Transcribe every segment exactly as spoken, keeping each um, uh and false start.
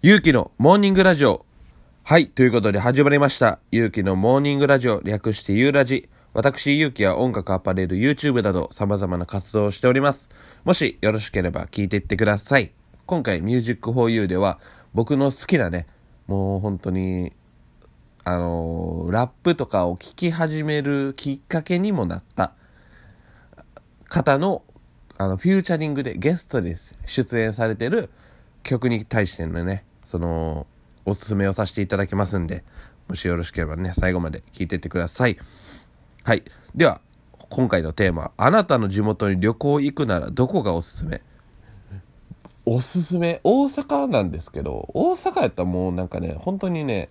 ユーキのモーニングラジオ。はい、ということで始まりました。ユーキのモーニングラジオ、略してユーラジ。私、ユーキは音楽、アパレル、YouTube など様々な活動をしております。もしよろしければ聞いていってください。今回、Music for you では僕の好きなね、もう本当に、あのー、ラップとかを聴き始めるきっかけにもなった方の、あの、フューチャリングでゲストで出演されてる曲に対してのね、そのおすすめをさせていただきますんで、もしよろしければね、最後まで聞いていってください。はい、では今回のテーマ、あなたの地元に旅行行くならどこがおすすめ。おすすめ大阪なんですけど、大阪やったらもうなんかね、本当にね、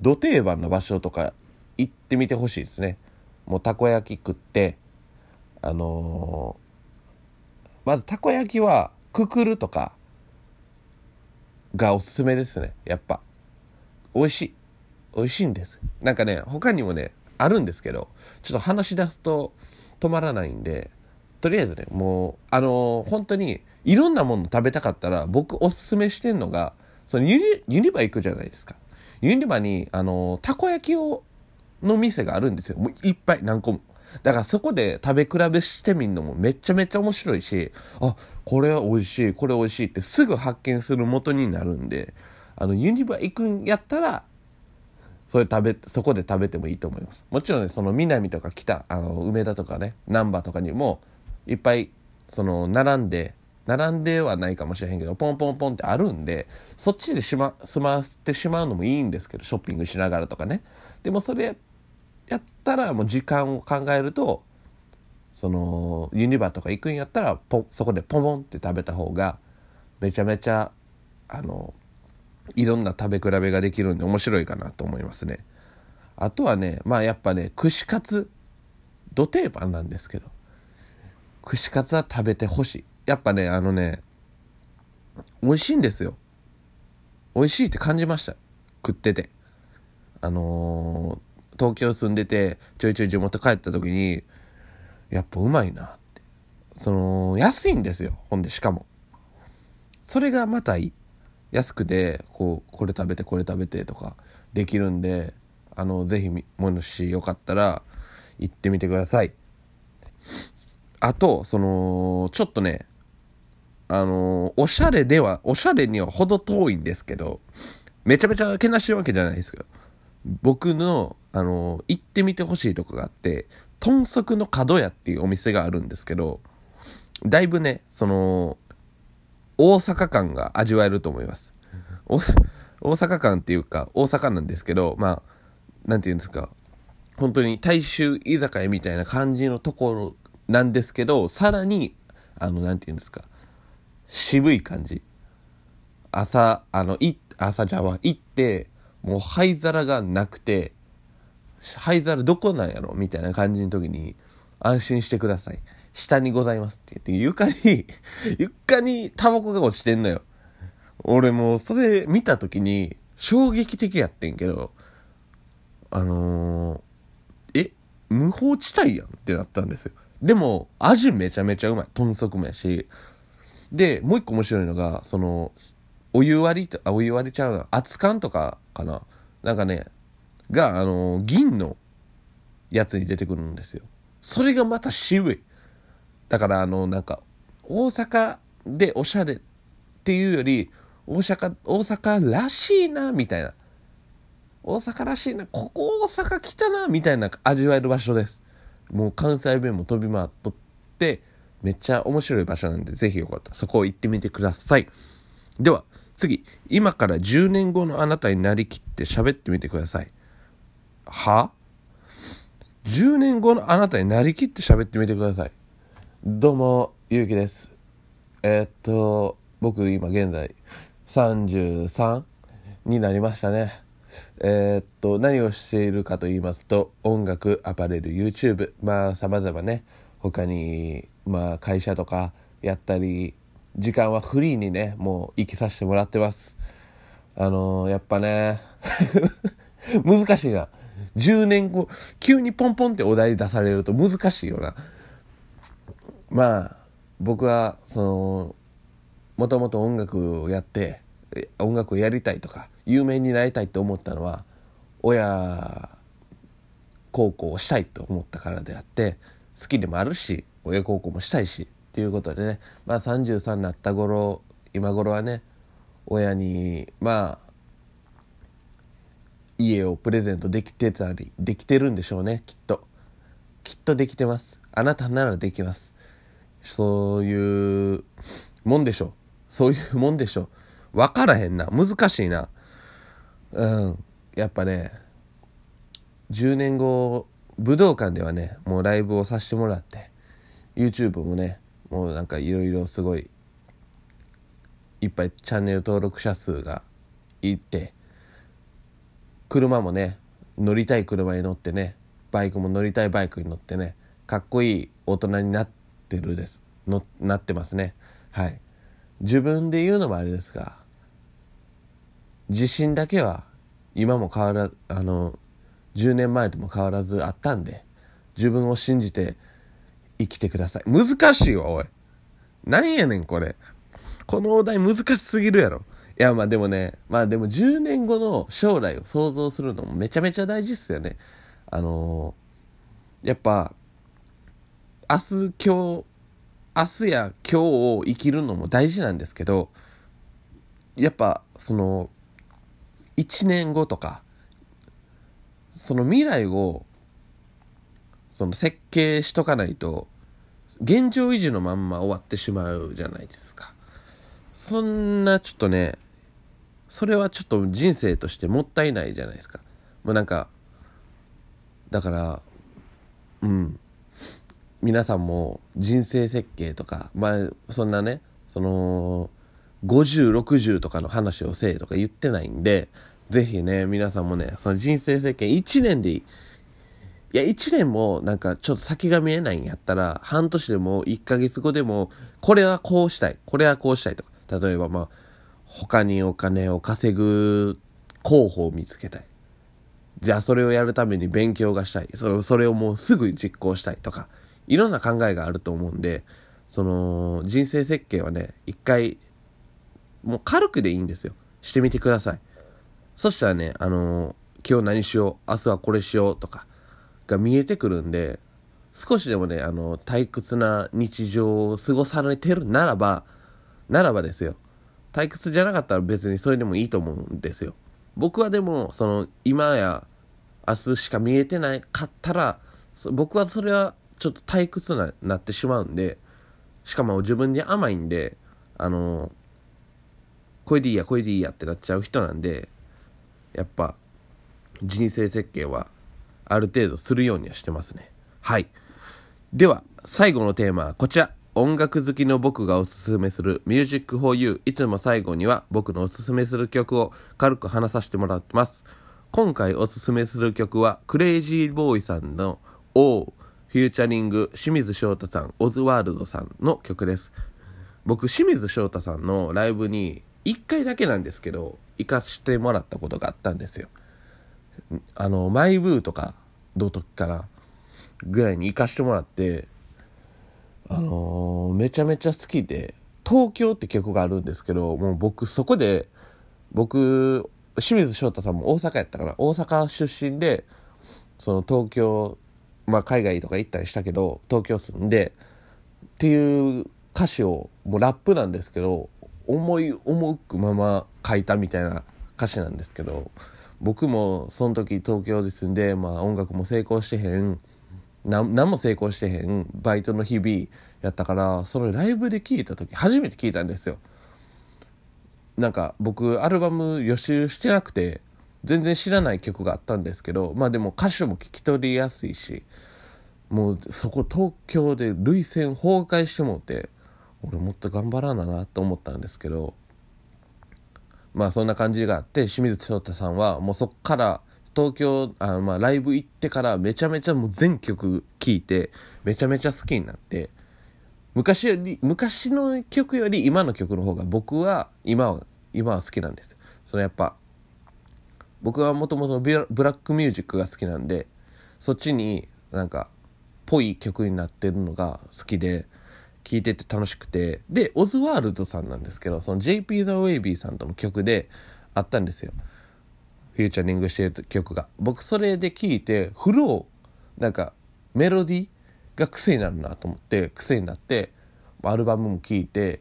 ど定番の場所とか行ってみてほしいですね。もうたこ焼き食って、あのー、まずたこ焼きはくくるとかがおすすめですね。やっぱ美味しい美味しいんです。なんかね、他にもねあるんですけど、ちょっと話し出すと止まらないんで、とりあえずね、もうあのー、本当にいろんなもの食べたかったら、僕おすすめしてんのが、そのユニ、ユニバ行くじゃないですか。ユニバにあのー、たこ焼きをの店があるんですよ。もういっぱい何個も。だからそこで食べ比べしてみるのもめちゃめちゃ面白いし、あ、これは美味しい、これ美味しいってすぐ発見する元になるんで、あのユニバ行くんやったら、それ食べ、そこで食べてもいいと思います。もちろんね、その南とか北、あの梅田とかね、難波とかにもいっぱいその並んで、並んではないかもしれへんけど、ポンポンポンってあるんで、そっちでしま、済ませてしまうのもいいんですけど、ショッピングしながらとかね。でもそれやったら、もう時間を考えると、そのユニバとか行くんやったら、ポそこでポンって食べた方がめちゃめちゃあのいろんな食べ比べができるんで面白いかなと思いますね。あとはね、まあやっぱね、串カツど定番なんですけど、串カツは食べてほしい。やっぱね、あのね、美味しいんですよ。美味しいって感じました、食ってて。あのー東京住んでて、ちょいちょい地元帰った時に、やっぱうまいなって。その安いんですよ。ほんでしかもそれがまたいい、安くでこう、これ食べてこれ食べてとかできるんで、あのぜひもしよかったら行ってみてください。あとそのちょっとね、あのおしゃれではおしゃれにはほど遠いんですけど、めちゃめちゃけなしいわけじゃないですけど、僕のあの行ってみてほしいとこがあって、豚足の角屋っていうお店があるんですけど、だいぶね、その大阪感が味わえると思います。大阪感っていうか大阪なんですけど、まあなんていうんですか、本当に大衆居酒屋みたいな感じのところなんですけど、さらにあのなんていうんですか、渋い感じ。朝あのい朝じゃは行って、もう灰皿がなくて、灰皿どこなんやろみたいな感じの時に、安心してください、下にございますって言って、床に床にタバコが落ちてんのよ。俺もうそれ見た時に衝撃的やってんけど、あのー、え無法地帯やんってなったんですよ。でも味めちゃめちゃうまい、豚足もやし。でもう一個面白いのが、そのお湯割りと、あ、お湯割りちゃうな、熱燗とかかな、なんかねが、あのー、銀のやつに出てくるんですよ。それがまた渋い。だからあのなんか大阪でおしゃれっていうより、大阪大阪らしいなみたいな、大阪らしいな、ここ大阪来たなみたいな味わえる場所です。もう関西弁も飛び回っとって、めっちゃ面白い場所なんで、ぜひよかったらそこを行ってみてください。では次、今からじゅうねんごのあなたになりきって喋ってみてください。は？じゅうねんごのあなたになりきって喋ってみてください。どうも、ゆうきです。えー、っと、僕今現在さんじゅうさんになりましたね。えー、っと、何をしているかと言いますと、音楽、アパレル、YouTube、まあ様々ね、他に、まあ会社とかやったり、時間はフリーにね、もう生きさせてもらってます。あのー、やっぱね、難しいな。じゅうねんご、急にポンポンってお題出されると難しいよな。まあ、僕は、その、もともと音楽をやって、音楽をやりたいとか有名になりたいって思ったのは親孝行をしたいと思ったからであって、好きでもあるし親孝行もしたいしっていうことでね、まあさんじゅうさんになった頃、今頃はね、親にまあ家をプレゼントできてたりできてるんでしょうね、きっときっとできてます。あなたならできます。そういうもんでしょう。そういうもんでしょう。分からへんな、難しいな。うんやっぱね、じゅうねんご武道館ではねもうライブをさせてもらって、 YouTube もねもうなんかいろいろすごいいっぱいチャンネル登録者数がいって、車もね乗りたい車に乗ってね、バイクも乗りたいバイクに乗ってね、かっこいい大人になってるですのなってますね。はい、自分で言うのもあれですが、自信だけは今も変わらあのじゅうねんまえとも変わらずあったんで、自分を信じて生きてください。難しいわおい、なんやねんこれ、このお題難しすぎるやろ。いやまあでもね、まあでもじゅうねんごの将来を想像するのもめちゃめちゃ大事っすよね。あのー、やっぱ明日今日明日や今日を生きるのも大事なんですけど、やっぱそのいちねんごとかその未来をその設計しとかないと現状維持のまんま終わってしまうじゃないですか。そんなちょっとね、それはちょっと人生としてもったいないじゃないですか。もうなんかだからうん皆さんも人生設計とか、まあそんなねそのごじゅうろくじゅうとかの話をせえとか言ってないんで、ぜひね皆さんもねその人生設計いちねんでいい、いやいちねんもなんかちょっと先が見えないんやったら半年でもいっかげつごでもこれはこうしたいこれはこうしたいとか、例えばまあ他にお金を稼ぐ候補を見つけたい、じゃあそれをやるために勉強がしたい、それをもうすぐ実行したいとか、いろんな考えがあると思うんで、その人生設計はね一回もう軽くでいいんですよ、してみてください。そしたらねあの今日何しよう明日はこれしようとかが見えてくるんで、少しでもねあの退屈な日常を過ごされてるならばならばですよ、退屈じゃなかったら別にそれでもいいと思うんですよ。僕はでもその今や明日しか見えてなかったら僕はそれはちょっと退屈ななってしまうんで、しかも自分に甘いんで、あのこれでいいやこれでいいやってなっちゃう人なんで、やっぱ人生設計はある程度するようにはしてますね。はい、では最後のテーマはこちら。音楽好きの僕がおすすめする Music for you、 いつも最後には僕のおすすめする曲を軽く話させてもらってます。今回おすすめする曲はクレイジーボーイさんの O フューチャリング清水翔太さん OZworld さんの曲です。僕清水翔太さんのライブにいっかいだけなんですけど行かしてもらったことがあったんですよ。あのマイブーとかどうときからぐらいに行かしてもらって、あのー、めちゃめちゃ好きで、東京って曲があるんですけど、もう僕そこで、僕清水翔太さんも大阪やったから大阪出身で、その東京、まあ海外とか行ったりしたけど東京住んでっていう歌詞をもうラップなんですけど思い思うまま書いたみたいな歌詞なんですけど、僕もその時東京で住んで、まあ、音楽も成功してへんな何も成功してへんバイトの日々やったから、そのライブで聴いた時初めて聴いたんですよ。なんか僕アルバム予習してなくて全然知らない曲があったんですけど、まあでも歌詞も聞き取りやすいし、もうそこ東京で涙腺崩壊してもうて俺もっと頑張らななと思ったんですけど、まあそんな感じがあって、清水翔太さんはもうそっから東京あまあライブ行ってからめちゃめちゃもう全曲聴いてめちゃめちゃ好きになって、昔より昔の曲より今の曲の方が僕は今は今は好きなんです。そのやっぱ僕はもともとブラックミュージックが好きなんで、そっちになんかぽい曲になってるのが好きで、聴いてて楽しくて、でOZworldさんなんですけど、その ジェイピー THE WAVY さんとの曲であったんですよ、フューチャリングしてる曲が。僕それで聴いてフロー、なんかメロディーが癖になるなと思って、癖になってアルバムも聴いて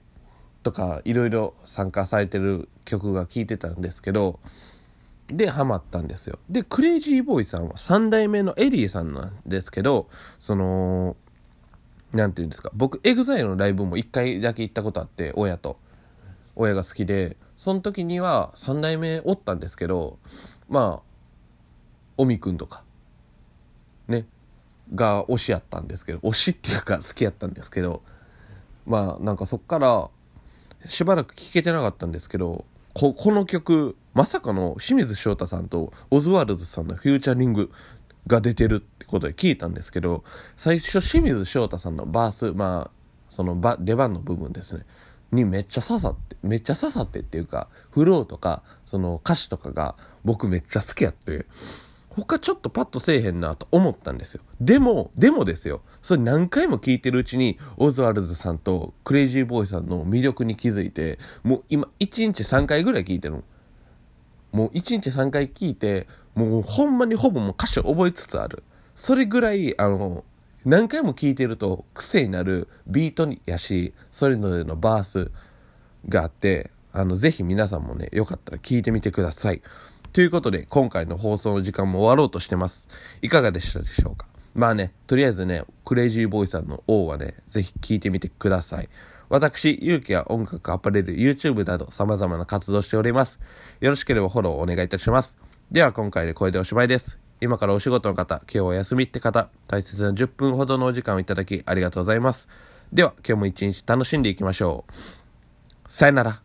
とか、いろいろ参加されてる曲が聴いてたんですけど、でハマったんですよ。でクレイジーボーイさんはさん代目のエリーさんなんですけど、そのなんていうんですか、僕エグザイルのライブもいっかいだけ行ったことあって、親と親が好きで、その時にはさん代目おったんですけど、まあオミくんとかねが推しやったんですけど、推しっていうか好きやったんですけど、まあなんかそっからしばらく聴けてなかったんですけど、 こ, この曲まさかの清水翔太さんとOZworldさんのフューチャリングが出てるってことで聞いたんですけど、最初清水翔太さんのバース、まあそのバ出番の部分ですねにめっちゃ刺さって、めっちゃ刺さってっていうか、フローとかその歌詞とかが僕めっちゃ好きやって、他ちょっとパッとせえへんなと思ったんですよ。でもでもですよ、それ何回も聞いてるうちにOZworldさんとクレイジーボーイさんの魅力に気づいて、もう今いちにちさんかいぐらい聞いてるの。もういちにちさんかい聞いて、もうほんまにほぼもう歌詞を覚えつつある。それぐらいあの何回も聴いてると癖になるビートやし、それぞれのバースがあって、あのぜひ皆さんもね、よかったら聴いてみてください。ということで今回の放送の時間も終わろうとしてます。いかがでしたでしょうか。まあね、とりあえずね、クレイジーボーイさんの王はね、ぜひ聴いてみてください。私ユーキは音楽、アパレル、 YouTube など様々な活動しております。よろしければフォローお願いいたします。では今回でこれでおしまいです。今からお仕事の方、今日は休みって方、大切なじゅっぷんほどのお時間をいただきありがとうございます。では今日も一日楽しんでいきましょう。さよなら。